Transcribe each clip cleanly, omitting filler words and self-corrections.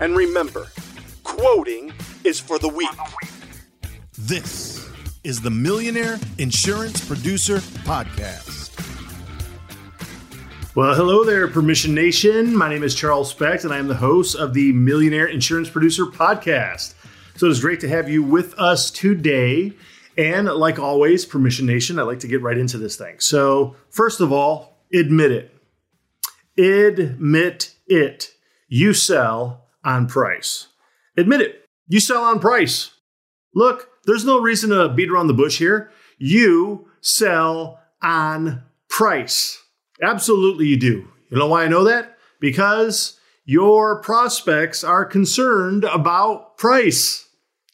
and remember, quoting is for the weak. This is the Millionaire Insurance Producer Podcast. Well, hello there, Permission Nation. My name is Charles Specht, and I am the host of the Millionaire Insurance Producer Podcast. So it's great to have you with us today. And like always, Permission Nation, I'd like to get right into this thing. So first of all, admit it. Admit it. You sell on price. Admit it. You sell on price. Look, there's no reason to beat around the bush here. You sell on price. Absolutely you do. You know why I know that? Because your prospects are concerned about price.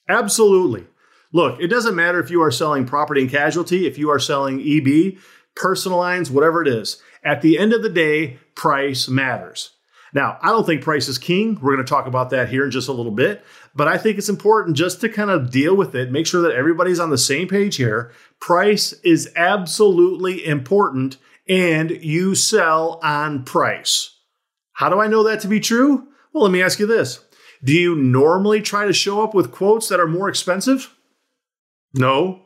Absolutely. Look, it doesn't matter if you are selling property and casualty, if you are selling EB, personal lines, whatever it is. At the end of the day, price matters. Now, I don't think price is king. We're going to talk about that here in just a little bit. But I think it's important just to kind of deal with it, make sure that everybody's on the same page here. Price is absolutely important. And you sell on price. How do I know that to be true? Well, let me ask you this. Do you normally try to show up with quotes that are more expensive? No.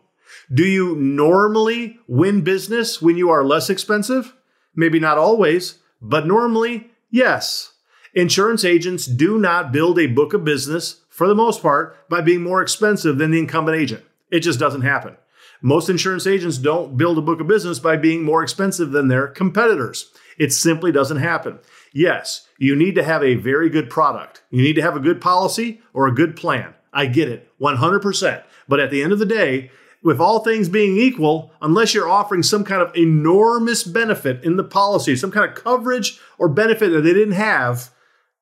Do you normally win business when you are less expensive? Maybe not always, but normally, yes. Insurance agents do not build a book of business, for the most part, by being more expensive than the incumbent agent. It just doesn't happen. Most insurance agents don't build a book of business by being more expensive than their competitors. It simply doesn't happen. Yes, you need to have a very good product. You need to have a good policy or a good plan. I get it, 100%. But at the end of the day, with all things being equal, unless you're offering some kind of enormous benefit in the policy, some kind of coverage or benefit that they didn't have,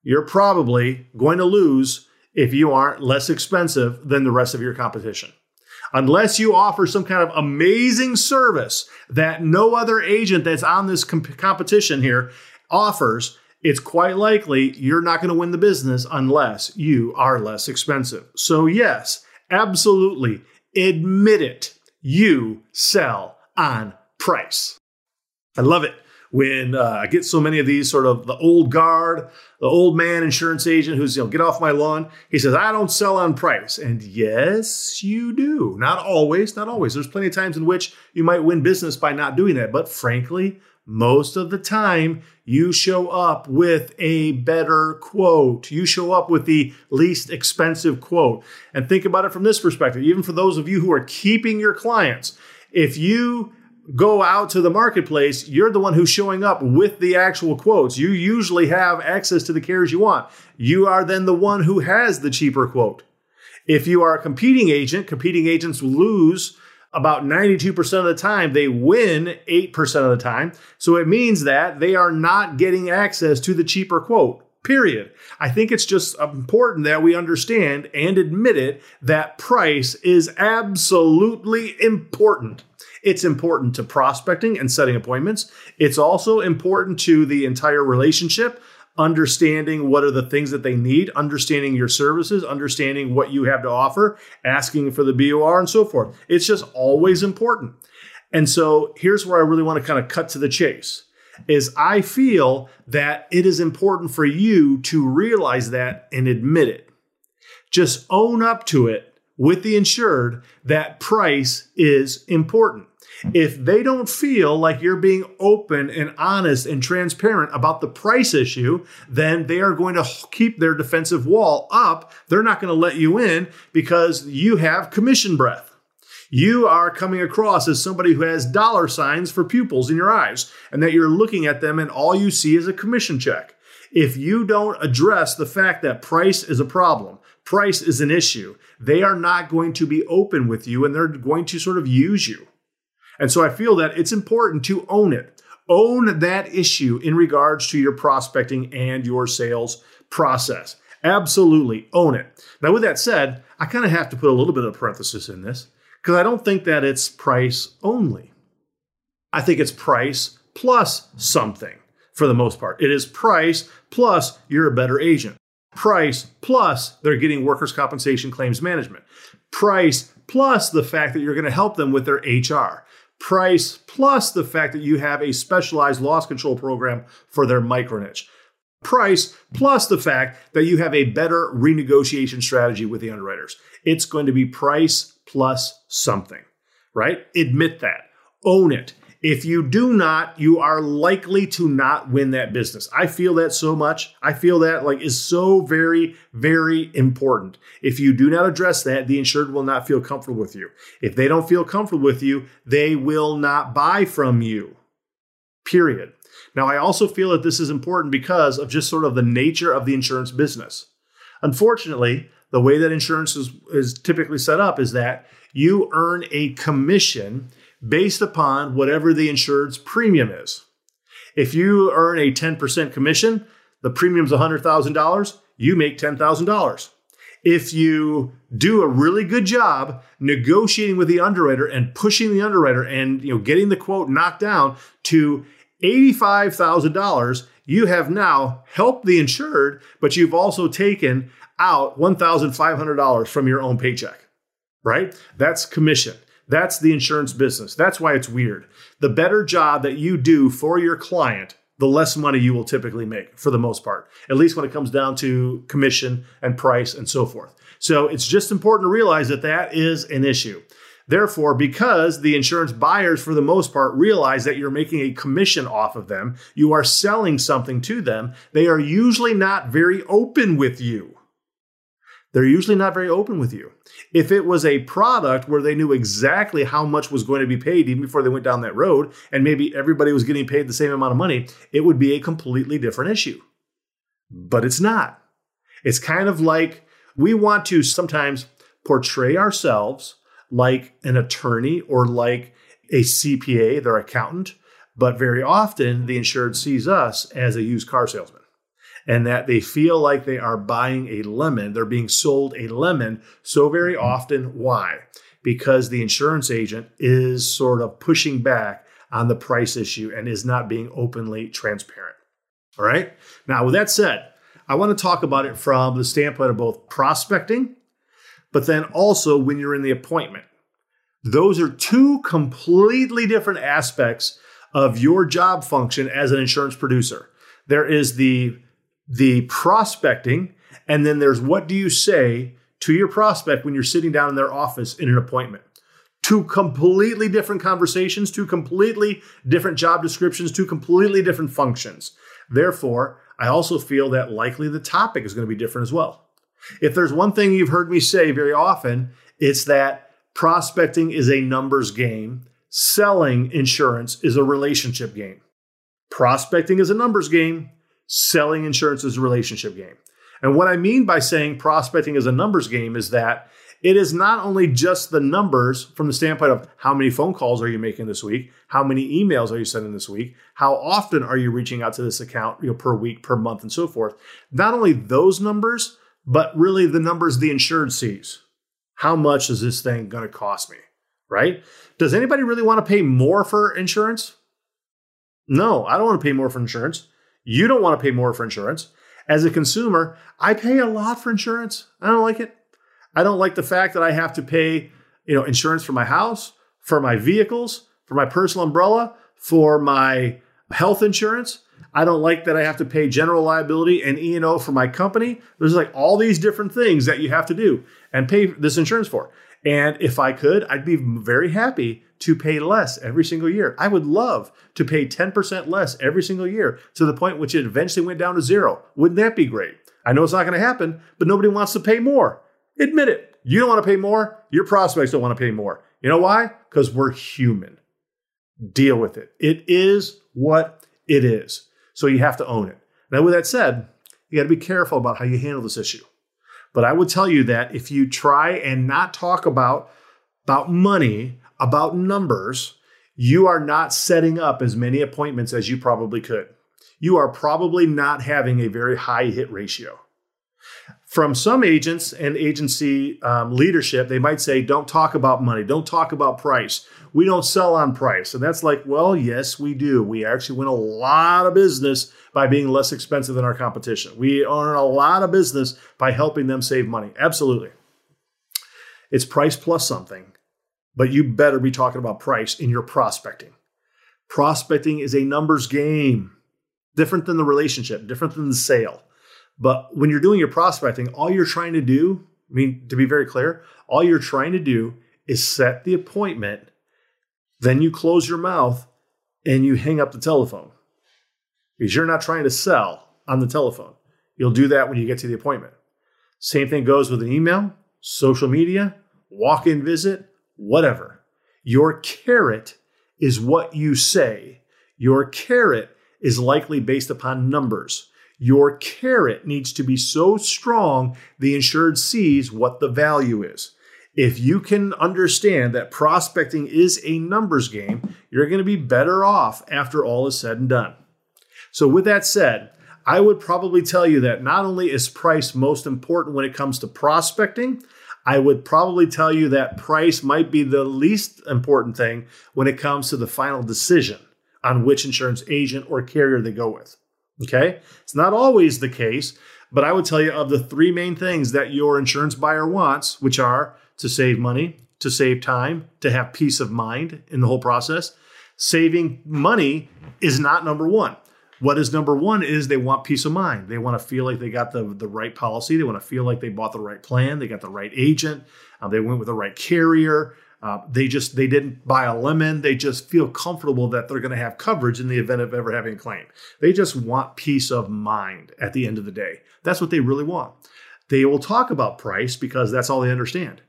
you're probably going to lose if you aren't less expensive than the rest of your competition. Unless you offer some kind of amazing service that no other agent that's on this competition here offers, it's quite likely you're not going to win the business unless you are less expensive. So yes, absolutely, admit it. You sell on price. I love it when I get so many of these sort of the old guard, the old man insurance agent who's, get off my lawn. He says, I don't sell on price. And yes, you do. Not always. There's plenty of times in which you might win business by not doing that. But frankly, most of the time you show up with a better quote. You show up with the least expensive quote. And think about it from this perspective, even for those of you who are keeping your clients, if you go out to the marketplace, you're the one who's showing up with the actual quotes. You usually have access to the carriers you want. You are then the one who has the cheaper quote. If you are a competing agents lose about 92% of the time. They win 8% of the time. So it means that they are not getting access to the cheaper quote, period. I think it's just important that we understand and admit it that price is absolutely important. It's important to prospecting and setting appointments. It's also important to the entire relationship, understanding what are the things that they need, understanding your services, understanding what you have to offer, asking for the BOR and so forth. It's just always important. And so here's where I really want to kind of cut to the chase, is I feel that it is important for you to realize that and admit it. Just own up to it with the insured that price is important. If they don't feel like you're being open and honest and transparent about the price issue, then they are going to keep their defensive wall up. They're not going to let you in because you have commission breath. you are coming across as somebody who has dollar signs for pupils in your eyes and that you're looking at them and all you see is a commission check. If you don't address the fact that price is a problem, price is an issue, they are not going to be open with you and they're going to sort of use you. And so I feel that it's important to own it. Own that issue in regards to your prospecting and your sales process. Absolutely own it. Now, with that said, I kind of have to put a little bit of parenthesis in this because I don't think that it's price only. I think it's price plus something for the most part. It is price plus you're a better agent. Price plus they're getting workers' compensation claims management. Price plus the fact that you're going to help them with their HR. Price plus the fact that you have a specialized loss control program for their micro niche. Price plus the fact that you have a better renegotiation strategy with the underwriters. It's going to be price plus something, right? Admit that. Own it. If you do not, you are likely to not win that business. I feel that so much. I feel that like is so very, very important. If you do not address that, the insured will not feel comfortable with you. If they don't feel comfortable with you, they will not buy from you, period. Now, I also feel that this is important because of just sort of the nature of the insurance business. Unfortunately, the way that insurance is typically set up is that you earn a commission based upon whatever the insured's premium is. If you earn a 10% commission, the premium's $100,000, you make $10,000. If you do a really good job negotiating with the underwriter and pushing the underwriter and getting the quote knocked down to $85,000, you have now helped the insured, but you've also taken out $1,500 from your own paycheck, right? That's commission. That's the insurance business. That's why it's weird. The better job that you do for your client, the less money you will typically make for the most part, at least when it comes down to commission and price and so forth. So it's just important to realize that that is an issue. Therefore, because the insurance buyers, for the most part, realize that you're making a commission off of them, you are selling something to them, they are usually not very open with you. They're usually not very open with you. If it was a product where they knew exactly how much was going to be paid even before they went down that road, and maybe everybody was getting paid the same amount of money, it would be a completely different issue. But it's not. It's kind of like we want to sometimes portray ourselves like an attorney or like a CPA, their accountant, but very often the insured sees us as a used car salesman. And that they feel like they are buying a lemon. They're being sold a lemon so very often. Why? Because the insurance agent is sort of pushing back on the price issue and is not being openly transparent. All right. Now, with that said, I want to talk about it from the standpoint of both prospecting, but then also when you're in the appointment. Those are two completely different aspects of your job function as an insurance producer. There is the prospecting, and then there's what do you say to your prospect when you're sitting down in their office in an appointment. Two completely different conversations, two completely different job descriptions, two completely different functions. Therefore, I also feel that likely the topic is going to be different as well. If there's one thing you've heard me say very often, it's that prospecting is a numbers game. Selling insurance is a relationship game. Prospecting is a numbers game. Selling insurance is a relationship game. And what I mean by saying prospecting is a numbers game is that it is not only just the numbers from the standpoint of how many phone calls are you making this week, how many emails are you sending this week, how often are you reaching out to this account per week, per month, and so forth. Not only those numbers, but really the numbers the insured sees. How much is this thing going to cost me, right? Does anybody really want to pay more for insurance? No, I don't want to pay more for insurance. You don't want to pay more for insurance. As a consumer, I pay a lot for insurance. I don't like it. I don't like the fact that I have to pay, insurance for my house, for my vehicles, for my personal umbrella, for my health insurance. I don't like that I have to pay general liability and E&O for my company. There's like all these different things that you have to do and pay this insurance for. And if I could, I'd be very happy to pay less every single year. I would love to pay 10% less every single year to the point which it eventually went down to zero. Wouldn't that be great? I know it's not going to happen, but nobody wants to pay more. Admit it. You don't want to pay more. Your prospects don't want to pay more. You know why? Because we're human. Deal with it. It is what it is. So you have to own it. Now, with that said, you got to be careful about how you handle this issue. But I would tell you that if you try and not talk about money, about numbers, you are not setting up as many appointments as you probably could. You are probably not having a very high hit ratio. From some agents and agency leadership, they might say, don't talk about money. Don't talk about price. We don't sell on price. And that's like, well, yes, we do. We actually win a lot of business by being less expensive than our competition. We earn a lot of business by helping them save money. Absolutely. It's price plus something, but you better be talking about price in your prospecting. Prospecting is a numbers game, different than the relationship, different than the sale. But when you're doing your prospecting, all you're trying to do, I mean, to be very clear, all you're trying to do is set the appointment. Then you close your mouth and you hang up the telephone because you're not trying to sell on the telephone. You'll do that when you get to the appointment. Same thing goes with an email, social media, walk-in visit, whatever. Your carrot is what you say. Your carrot is likely based upon numbers. Your carrot needs to be so strong the insured sees what the value is. If you can understand that prospecting is a numbers game, you're going to be better off after all is said and done. So with that said, I would probably tell you that not only is price most important when it comes to prospecting, I would probably tell you that price might be the least important thing when it comes to the final decision on which insurance agent or carrier they go with. Okay? It's not always the case, but I would tell you of the three main things that your insurance buyer wants, which are to save money, to save time, to have peace of mind in the whole process. Saving money is not number one. What is number one is they want peace of mind. They want to feel like they got the right policy. They want to feel like they bought the right plan. They got the right agent. They went with the right carrier. They didn't buy a lemon. They just feel comfortable that they're going to have coverage in the event of ever having a claim. They just want peace of mind at the end of the day. That's what they really want. They will talk about price because that's all they understand.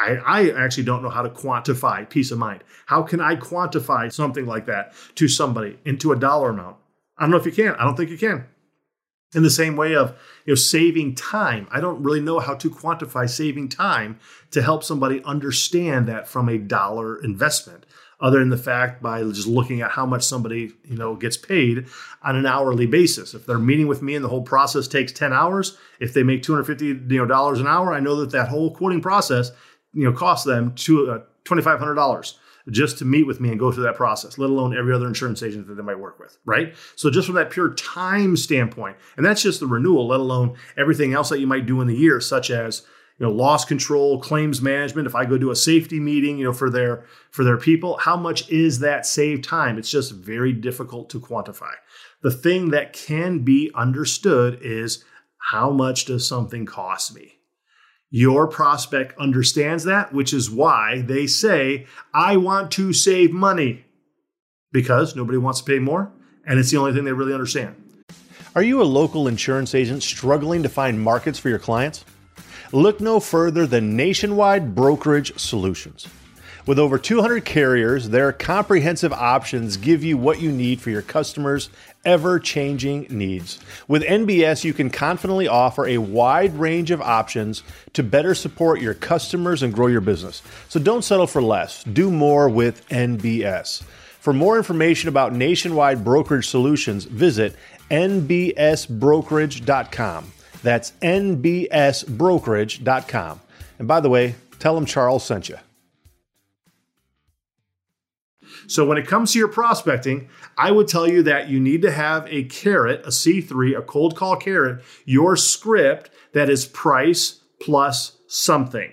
I actually don't know how to quantify peace of mind. How can I quantify something like that to somebody into a dollar amount? I don't know if you can. I don't think you can. In the same way of saving time. I don't really know how to quantify saving time to help somebody understand that from a dollar investment, other than the fact by just looking at how much somebody gets paid on an hourly basis. If they're meeting with me and the whole process takes 10 hours, if they make $250 an hour, I know that whole quoting process cost them $2,500 just to meet with me and go through that process, let alone every other insurance agent that they might work with, right? So just from that pure time standpoint, and that's just the renewal, let alone everything else that you might do in the year, such as loss control, claims management. If I go do a safety meeting, for their people, how much is that saved time? It's just very difficult to quantify. The thing that can be understood is how much does something cost me? Your prospect understands that, which is why they say, I want to save money, because nobody wants to pay more, and it's the only thing they really understand. Are you a local insurance agent struggling to find markets for your clients? Look no further than Nationwide Brokerage Solutions. With over 200 carriers, their comprehensive options give you what you need for your customers' ever-changing needs. With NBS, you can confidently offer a wide range of options to better support your customers and grow your business. So don't settle for less. Do more with NBS. For more information about Nationwide Brokerage Solutions, visit nbsbrokerage.com. That's nbsbrokerage.com. And by the way, tell them Charles sent you. So when it comes to your prospecting, I would tell you that you need to have a carrot, a C3, a cold call carrot, your script that is price plus something.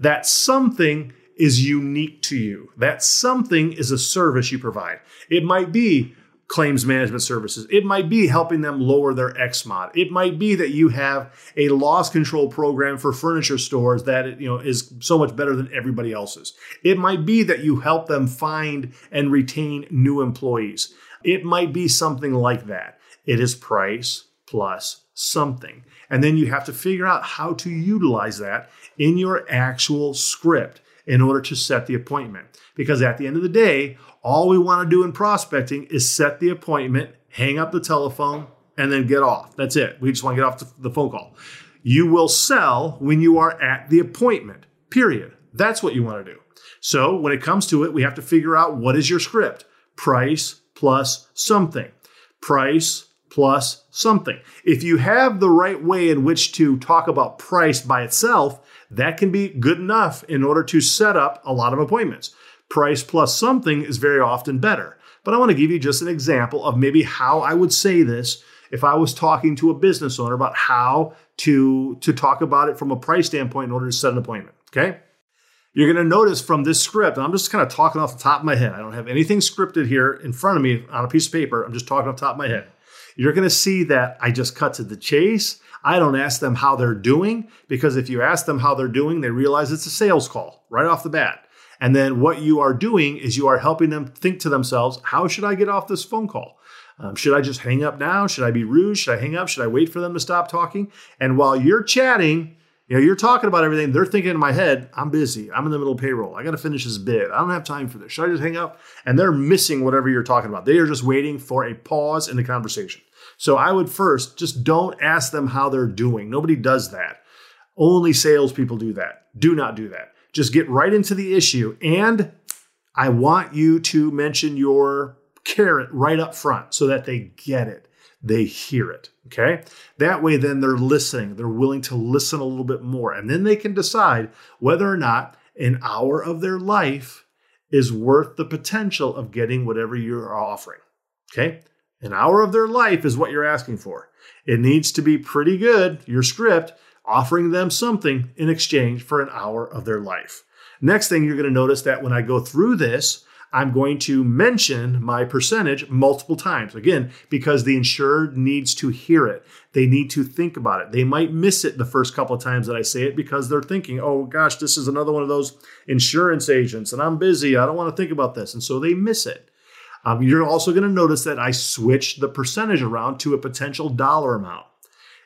That something is unique to you. That something is a service you provide. It might be claims management services. It might be helping them lower their XMOD. It might be that you have a loss control program for furniture stores that is so much better than everybody else's. It might be that you help them find and retain new employees. It might be something like that. It is price plus something. And then you have to figure out how to utilize that in your actual script. in order to set the appointment. Because at the end of the day, all we want to do in prospecting is set the appointment, hang up the telephone, and then get off. That's it. We just want to get off the phone call. You will sell when you are at the appointment, period. That's what you want to do. So when it comes to it, we have to figure out what is your script. Price plus something. Price plus something. If you have the right way in which to talk about price by itself, that can be good enough in order to set up a lot of appointments. Price plus something is very often better. But I want to give you just an example of maybe how I would say this if I was talking to a business owner about how to talk about it from a price standpoint in order to set an appointment, okay? You're going to notice from this script, and I'm just kind of talking off the top of my head. I don't have anything scripted here in front of me on a piece of paper. I'm just talking off the top of my head. You're going to see that I just cut to the chase. I don't ask them how they're doing, because if you ask them how they're doing, they realize it's a sales call right off the bat. And then what you are doing is you are helping them think to themselves, how should I get off this phone call? Should I just hang up now? Should I be rude? Should I hang up? Should I wait for them to stop talking? And while you're chatting, you're talking about everything. They're thinking in my head, I'm busy. I'm in the middle of payroll. I got to finish this bid. I don't have time for this. Should I just hang up? And they're missing whatever you're talking about. They are just waiting for a pause in the conversation. So I would first just don't ask them how they're doing. Nobody does that. Only salespeople do that. Do not do that. Just get right into the issue. And I want you to mention your carrot right up front so that they get it. They hear it, okay? That way, then they're listening. They're willing to listen a little bit more. And then they can decide whether or not an hour of their life is worth the potential of getting whatever you're offering, okay? An hour of their life is what you're asking for. It needs to be pretty good, your script, offering them something in exchange for an hour of their life. Next thing, you're going to notice that when I go through this, I'm going to mention my percentage multiple times. Again, because the insured needs to hear it. They need to think about it. They might miss it the first couple of times that I say it because they're thinking, oh gosh, this is another one of those insurance agents and I'm busy. I don't want to think about this. And so they miss it. You're also going to notice that I switch the percentage around to a potential dollar amount.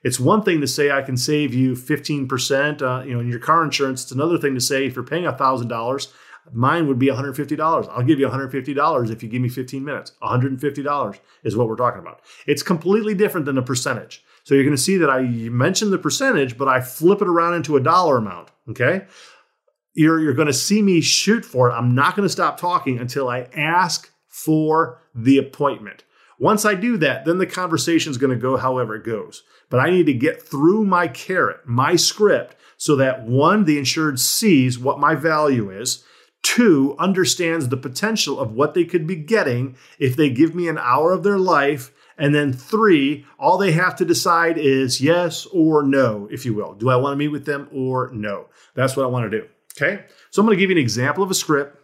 It's one thing to say I can save you 15% in your car insurance. It's another thing to say if you're paying $1,000, mine would be $150. I'll give you $150 if you give me 15 minutes. $150 is what we're talking about. It's completely different than a percentage. So you're going to see that I mentioned the percentage, but I flip it around into a dollar amount, okay? You're going to see me shoot for it. I'm not going to stop talking until I ask for the appointment. Once I do that, then the conversation is going to go however it goes. But I need to get through my carrot, my script, so that one, the insured sees what my value is. Two, understands the potential of what they could be getting if they give me an hour of their life. And then three, all they have to decide is yes or no, if you will. Do I want to meet with them or no? That's what I want to do, okay? So I'm going to give you an example of a script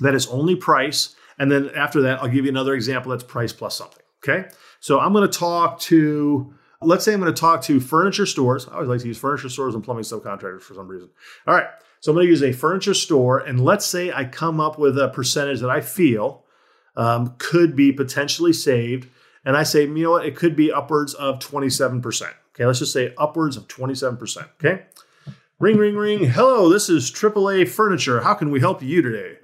that is only price. And then after that, I'll give you another example that's price plus something, okay? So I'm going to talk to... Let's say I'm going to talk to furniture stores. I always like to use furniture stores and plumbing subcontractors for some reason. All right, so I'm going to use a furniture store, and let's say I come up with a percentage that I feel could be potentially saved, and I say, you know what, it could be upwards of 27%. Okay, let's just say upwards of 27%, okay? Ring, ring, ring. Hello, this is AAA Furniture. How can we help you today?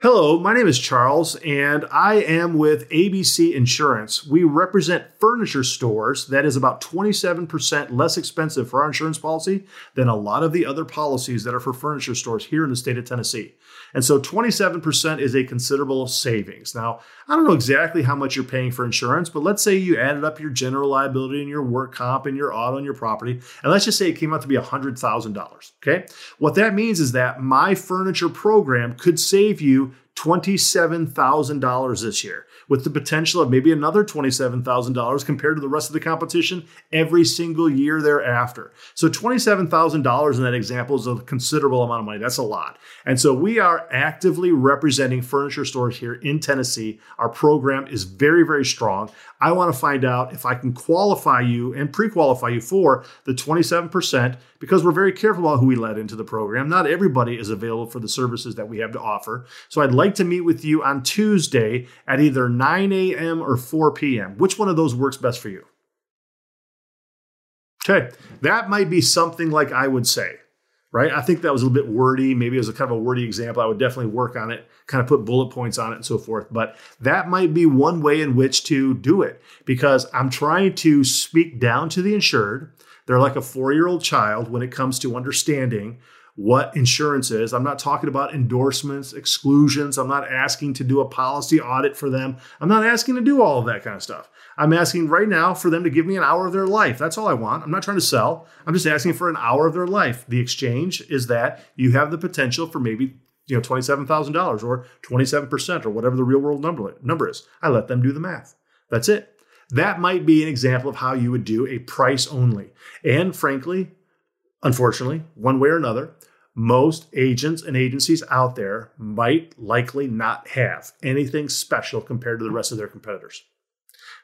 Hello, my name is Charles, and I am with ABC Insurance. We represent furniture stores that is about 27% less expensive for our insurance policy than a lot of the other policies that are for furniture stores here in the state of Tennessee. And so 27% is a considerable savings. Now, I don't know exactly how much you're paying for insurance, but let's say you added up your general liability and your work comp and your auto and your property, and let's just say it came out to be $100,000, okay? What that means is that my furniture program could save you $27,000 this year, with the potential of maybe another $27,000 compared to the rest of the competition every single year thereafter. So $27,000 in that example is a considerable amount of money. That's a lot. And so we are actively representing furniture stores here in Tennessee. Our program is very, very strong. I want to find out if I can qualify you and pre-qualify you for the 27% because we're very careful about who we let into the program. Not everybody is available for the services that we have to offer. So I'd like to meet with you on Tuesday at either 9 a.m. or 4 p.m. Which one of those works best for you? Okay, that might be something like I would say. right? I think that was a little bit wordy. Maybe it was a kind of a wordy example. I would definitely work on it, kind of put bullet points on it and so forth. But that might be one way in which to do it, because I'm trying to speak down to the insured. They're like a four-year-old child when it comes to understanding what insurance is. I'm not talking about endorsements, exclusions. I'm not asking to do a policy audit for them. I'm not asking to do all of that kind of stuff. I'm asking right now for them to give me an hour of their life. That's all I want. I'm not trying to sell. I'm just asking for an hour of their life. The exchange is that you have the potential for maybe $27,000 or 27% or whatever the real world number is. I let them do the math. That's it. That might be an example of how you would do a price only. And frankly, unfortunately, one way or another, most agents and agencies out there might likely not have anything special compared to the rest of their competitors.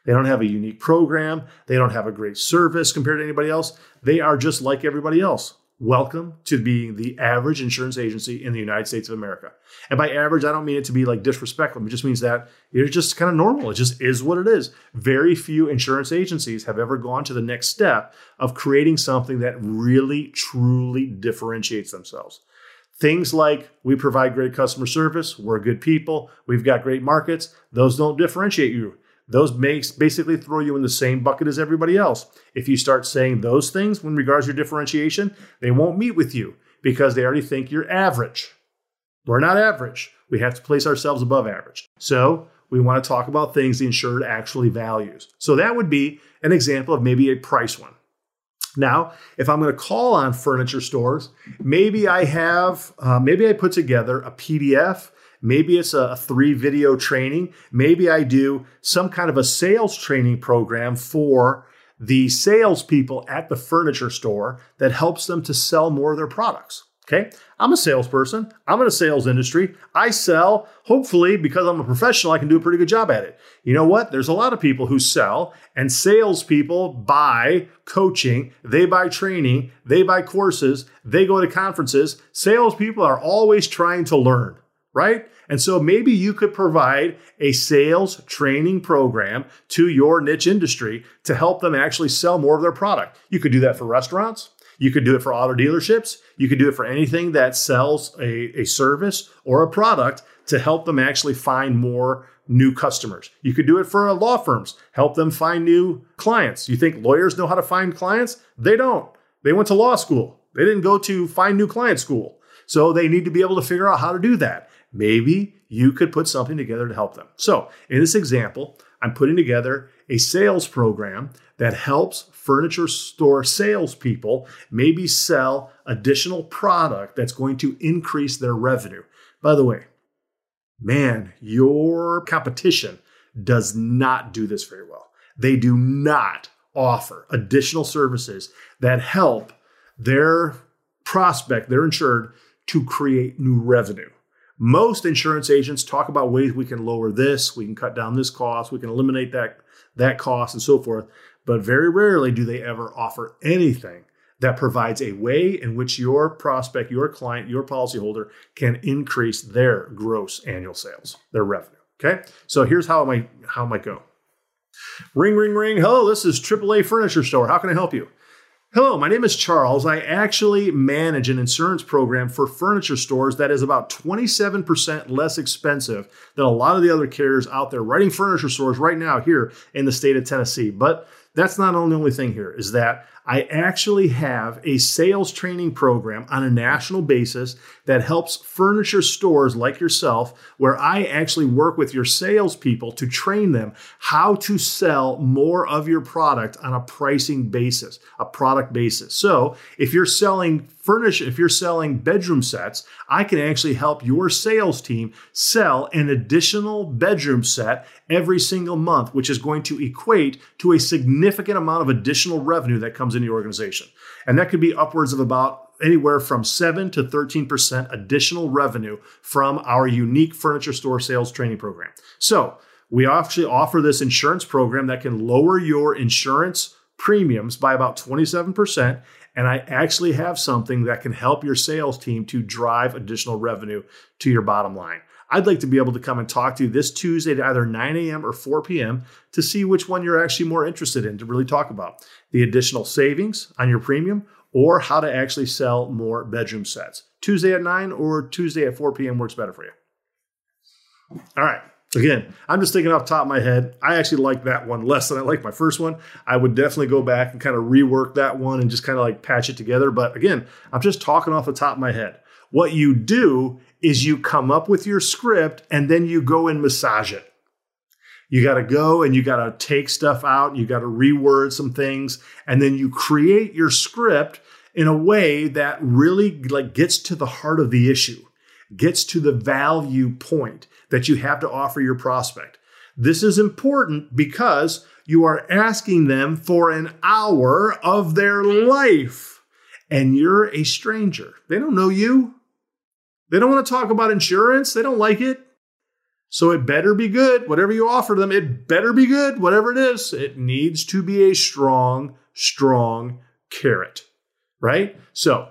They don't have a unique program. They don't have a great service compared to anybody else. They are just like everybody else. Welcome to being the average insurance agency in the United States of America. And by average, I don't mean it to be like disrespectful. It just means that it's just kind of normal. It just is what it is. Very few insurance agencies have ever gone to the next step of creating something that really, truly differentiates themselves. Things like we provide great customer service, we're good people, we've got great markets. Those don't differentiate you. Those basically throw you in the same bucket as everybody else. If you start saying those things in regards to your differentiation, they won't meet with you because they already think you're average. We're not average. We have to place ourselves above average. So we want to talk about things the insured actually values. So that would be an example of maybe a price one. Now, if I'm going to call on furniture stores, maybe I put together a PDF. Maybe it's a 3-video training. Maybe I do some kind of a sales training program for the salespeople at the furniture store that helps them to sell more of their products. Okay. I'm a salesperson. I'm in a sales industry. I sell. Hopefully, because I'm a professional, I can do a pretty good job at it. You know what? There's a lot of people who sell, and salespeople buy coaching. They buy training. They buy courses. They go to conferences. Salespeople are always trying to learn, right? And so maybe you could provide a sales training program to your niche industry to help them actually sell more of their product. You could do that for restaurants. You could do it for auto dealerships. You could do it for anything that sells a service or a product to help them actually find more new customers. You could do it for law firms, help them find new clients. You think lawyers know how to find clients? They don't. They went to law school. They didn't go to find new client school. So they need to be able to figure out how to do that. Maybe you could put something together to help them. So in this example, I'm putting together a sales program that helps furniture store salespeople maybe sell additional product that's going to increase their revenue. By the way, man, your competition does not do this very well. They do not offer additional services that help their prospect, their insured, to create new revenue. Most insurance agents talk about ways we can lower this, we can cut down this cost, we can eliminate that cost and so forth. But very rarely do they ever offer anything that provides a way in which your prospect, your client, your policyholder can increase their gross annual sales, their revenue. Okay. So here's how it might go. Ring, ring, ring. Hello, this is AAA Furniture Store. How can I help you? Hello, my name is Charles. I actually manage an insurance program for furniture stores that is about 27% less expensive than a lot of the other carriers out there writing furniture stores right now here in the state of Tennessee. But that's not the only thing here, is that I actually have a sales training program on a national basis that helps furniture stores like yourself, where I actually work with your salespeople to train them how to sell more of your product on a pricing basis, a product basis. So if you're selling bedroom sets, I can actually help your sales team sell an additional bedroom set every single month, which is going to equate to a significant amount of additional revenue that comes in the organization. And that could be upwards of about anywhere from 7 to 13% additional revenue from our unique furniture store sales training program. So we actually offer this insurance program that can lower your insurance premiums by about 27%. And I actually have something that can help your sales team to drive additional revenue to your bottom line. I'd like to be able to come and talk to you this Tuesday at either 9 a.m. or 4 p.m. to see which one you're actually more interested in to really talk about. The additional savings on your premium or how to actually sell more bedroom sets. Tuesday at 9 or Tuesday at 4 p.m. works better for you. All right. Again, I'm just thinking off the top of my head. I actually like that one less than I like my first one. I would definitely go back and kind of rework that one and just kind of like patch it together. But again, I'm just talking off the top of my head. What you do is you come up with your script and then you go and massage it. You got to go and you got to take stuff out. You got to reword some things. And then you create your script in a way that really like gets to the heart of the issue, gets to the value point that you have to offer your prospect. This is important because you are asking them for an hour of their life and you're a stranger. They don't know you. They don't want to talk about insurance. They don't like it. So it better be good. Whatever you offer them, it better be good. Whatever it is, it needs to be a strong, strong carrot, right? So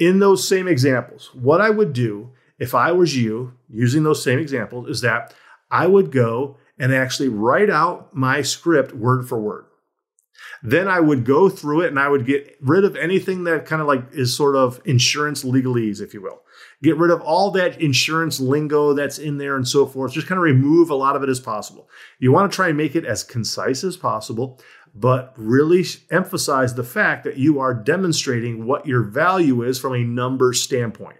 in those same examples, what I would do if I was you, using those same examples, is that I would go and actually write out my script word for word. Then I would go through it and I would get rid of anything that kind of like is sort of insurance legalese, if you will. Get rid of all that insurance lingo that's in there and so forth. Just kind of remove a lot of it as possible. You want to try and make it as concise as possible, but really emphasize the fact that you are demonstrating what your value is from a numbers standpoint.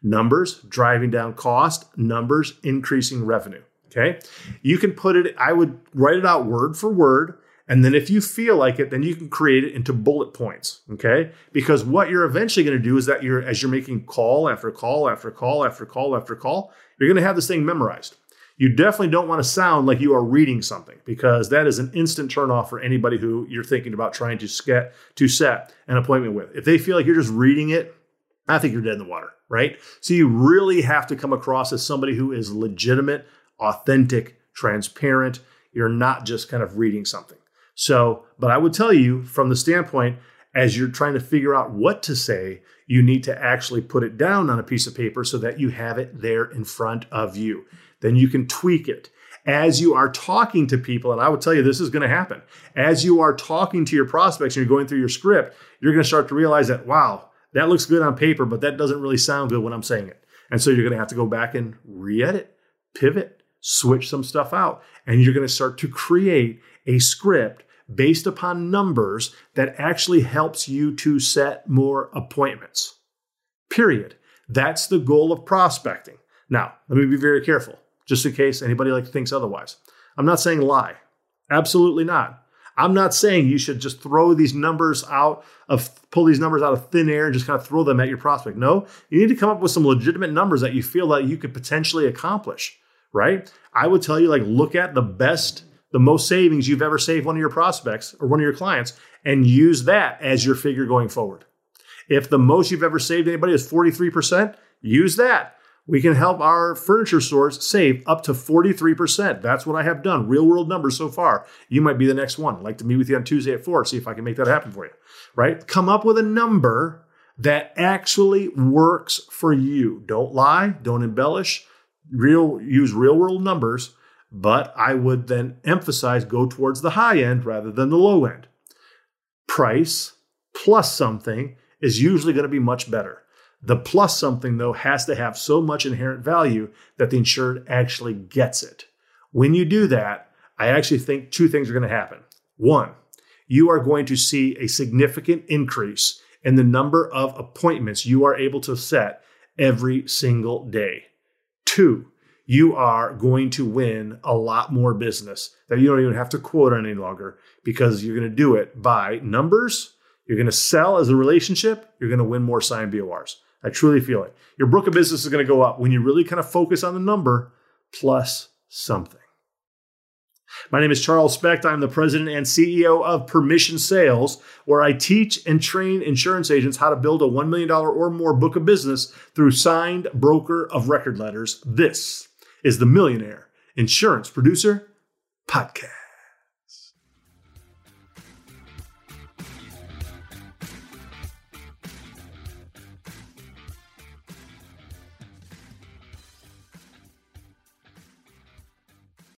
Numbers, driving down cost. Numbers, increasing revenue. Okay. You can put it, I would write it out word for word. And then if you feel like it, then you can create it into bullet points, okay? Because what you're eventually going to do is that as you're making call after call after call after call after call, you're going to have this thing memorized. You definitely don't want to sound like you are reading something because that is an instant turnoff for anybody who you're thinking about trying to set an appointment with. If they feel like you're just reading it, I think you're dead in the water, right? So you really have to come across as somebody who is legitimate, authentic, transparent. You're not just kind of reading something. So, but I would tell you from the standpoint, as you're trying to figure out what to say, you need to actually put it down on a piece of paper so that you have it there in front of you. Then you can tweak it as you are talking to people. And I would tell you, this is going to happen as you are talking to your prospects and you're going through your script. You're going to start to realize that, wow, that looks good on paper, but that doesn't really sound good when I'm saying it. And so you're going to have to go back and re-edit, pivot, switch some stuff out, and you're going to start to create a script based upon numbers that actually helps you to set more appointments, period. That's the goal of prospecting. Now, let me be very careful, just in case anybody thinks otherwise. I'm not saying lie. Absolutely not. I'm not saying you should just pull these numbers out of thin air and just kind of throw them at your prospect. No, you need to come up with some legitimate numbers that you feel that you could potentially accomplish, right? I would tell you, look at the most savings you've ever saved one of your prospects or one of your clients and use that as your figure going forward. If the most you've ever saved anybody is 43%, use that. We can help our furniture stores save up to 43%. That's what I have done. Real world numbers so far. You might be the next one. I'd like to meet with you on Tuesday at 4, see if I can make that happen for you, right? Come up with a number that actually works for you. Don't lie. Don't embellish. Use real world numbers. But I would then emphasize go towards the high end rather than the low end. Price plus something is usually going to be much better. The plus something, though, has to have so much inherent value that the insured actually gets it. When you do that, I actually think two things are going to happen. One, you are going to see a significant increase in the number of appointments you are able to set every single day. Two, you are going to win a lot more business that you don't even have to quote on any longer because you're going to do it by numbers. You're going to sell as a relationship. You're going to win more signed BORs. I truly feel it. Your book of business is going to go up when you really kind of focus on the number plus something. My name is Charles Specht. I'm the president and CEO of Permission Sales, where I teach and train insurance agents how to build a $1 million or more book of business through signed broker of record letters. This is the Millionaire Insurance Producer Podcast.